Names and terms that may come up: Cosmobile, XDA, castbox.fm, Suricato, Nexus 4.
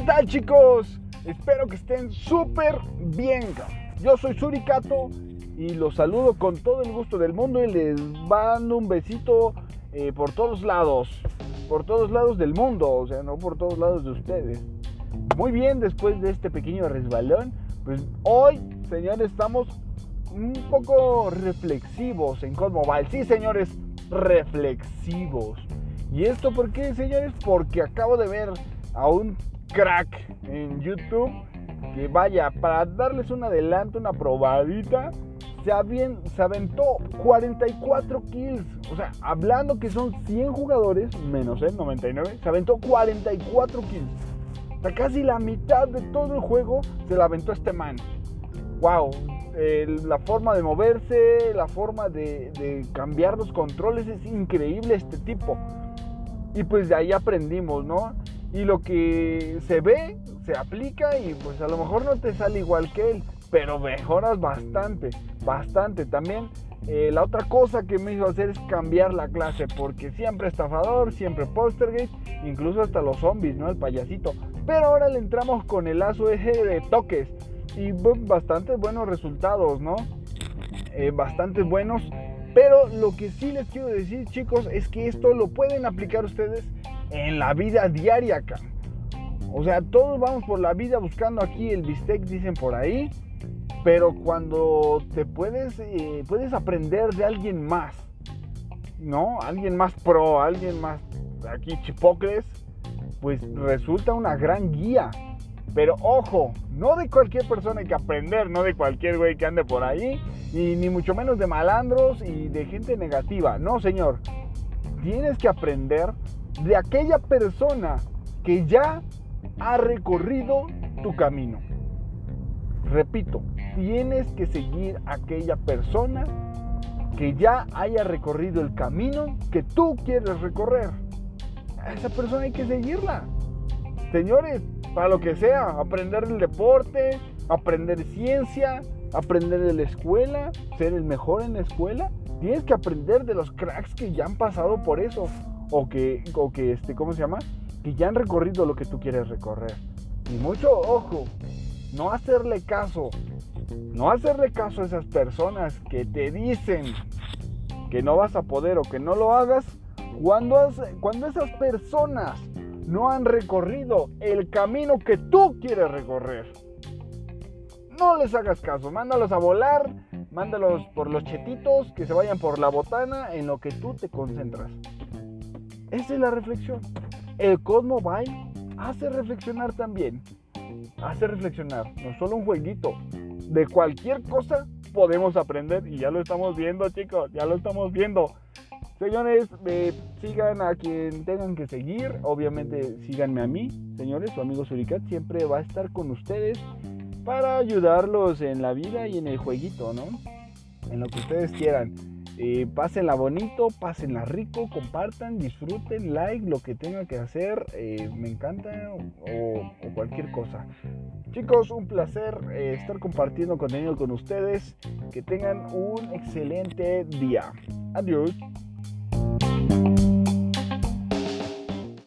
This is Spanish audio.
¿Qué tal, chicos? Espero que estén súper bien. Yo soy Suricato y los saludo con todo el gusto del mundo y les mando un besito por todos lados del mundo, o sea, no por todos lados de ustedes. Muy bien, después de este pequeño resbalón, pues hoy, señores, estamos un poco reflexivos en Cosmobile. Sí, señores, reflexivos. ¿Y esto por qué, señores? Porque acabo de ver a un crack en YouTube que, vaya, para darles un adelanto, una probadita, se aventó 44 kills. O sea, hablando que son 100 jugadores menos el 99, se aventó 44 kills. O sea, casi la mitad de todo el juego se la aventó este man. Wow, la forma de moverse, la forma de cambiar los controles, es increíble este tipo. Y pues de ahí aprendimos, ¿no? Y lo que se ve, se aplica, y pues a lo mejor no te sale igual que él, pero mejoras bastante, bastante. También la otra cosa que me hizo hacer es cambiar la clase, porque siempre estafador, siempre poltergeist, incluso hasta los zombies, ¿no? El payasito. Pero ahora le entramos con el lazo eje de toques y bastantes buenos resultados, ¿no? Bastantes buenos. Pero lo que sí les quiero decir, chicos, es que esto lo pueden aplicar ustedes en la vida diaria acá. O sea, todos vamos por la vida buscando aquí el bistec, dicen por ahí. Pero cuando te puedes aprender de alguien más, ¿no? Alguien más pro, alguien más aquí chipocles, pues resulta una gran guía. Pero ojo, no de cualquier persona hay que aprender, no de cualquier güey que ande por ahí, y ni mucho menos de malandros y de gente negativa. No, señor, tienes que aprender de aquella persona que ya ha recorrido tu camino. Repito, tienes que seguir a aquella persona que ya haya recorrido el camino que tú quieres recorrer. A esa persona hay que seguirla. Señores, para lo que sea, aprender el deporte, aprender ciencia, aprender de la escuela, ser el mejor en la escuela, tienes que aprender de los cracks que ya han pasado por eso, que ya han recorrido lo que tú quieres recorrer. Y mucho ojo, no hacerle caso a esas personas que te dicen que no vas a poder o que no lo hagas, cuando esas personas no han recorrido el camino que tú quieres recorrer. No les hagas caso, mándalos a volar, mándalos por los chetitos, que se vayan por la botana, en lo que tú te concentras. Esa es la reflexión. El Cosmobile hace reflexionar también. Hace reflexionar, no solo un jueguito. De cualquier cosa podemos aprender, y ya lo estamos viendo, chicos, ya lo estamos viendo. Señores, sigan a quien tengan que seguir. Obviamente síganme a mí, señores. Su amigo Suricat siempre va a estar con ustedes para ayudarlos en la vida y en el jueguito, ¿no? En lo que ustedes quieran. Pásenla bonito, pásenla rico, compartan, disfruten, like, lo que tengan que hacer, me encanta, o cualquier cosa. Chicos, un placer estar compartiendo contenido con ustedes. Que tengan un excelente día. Adiós.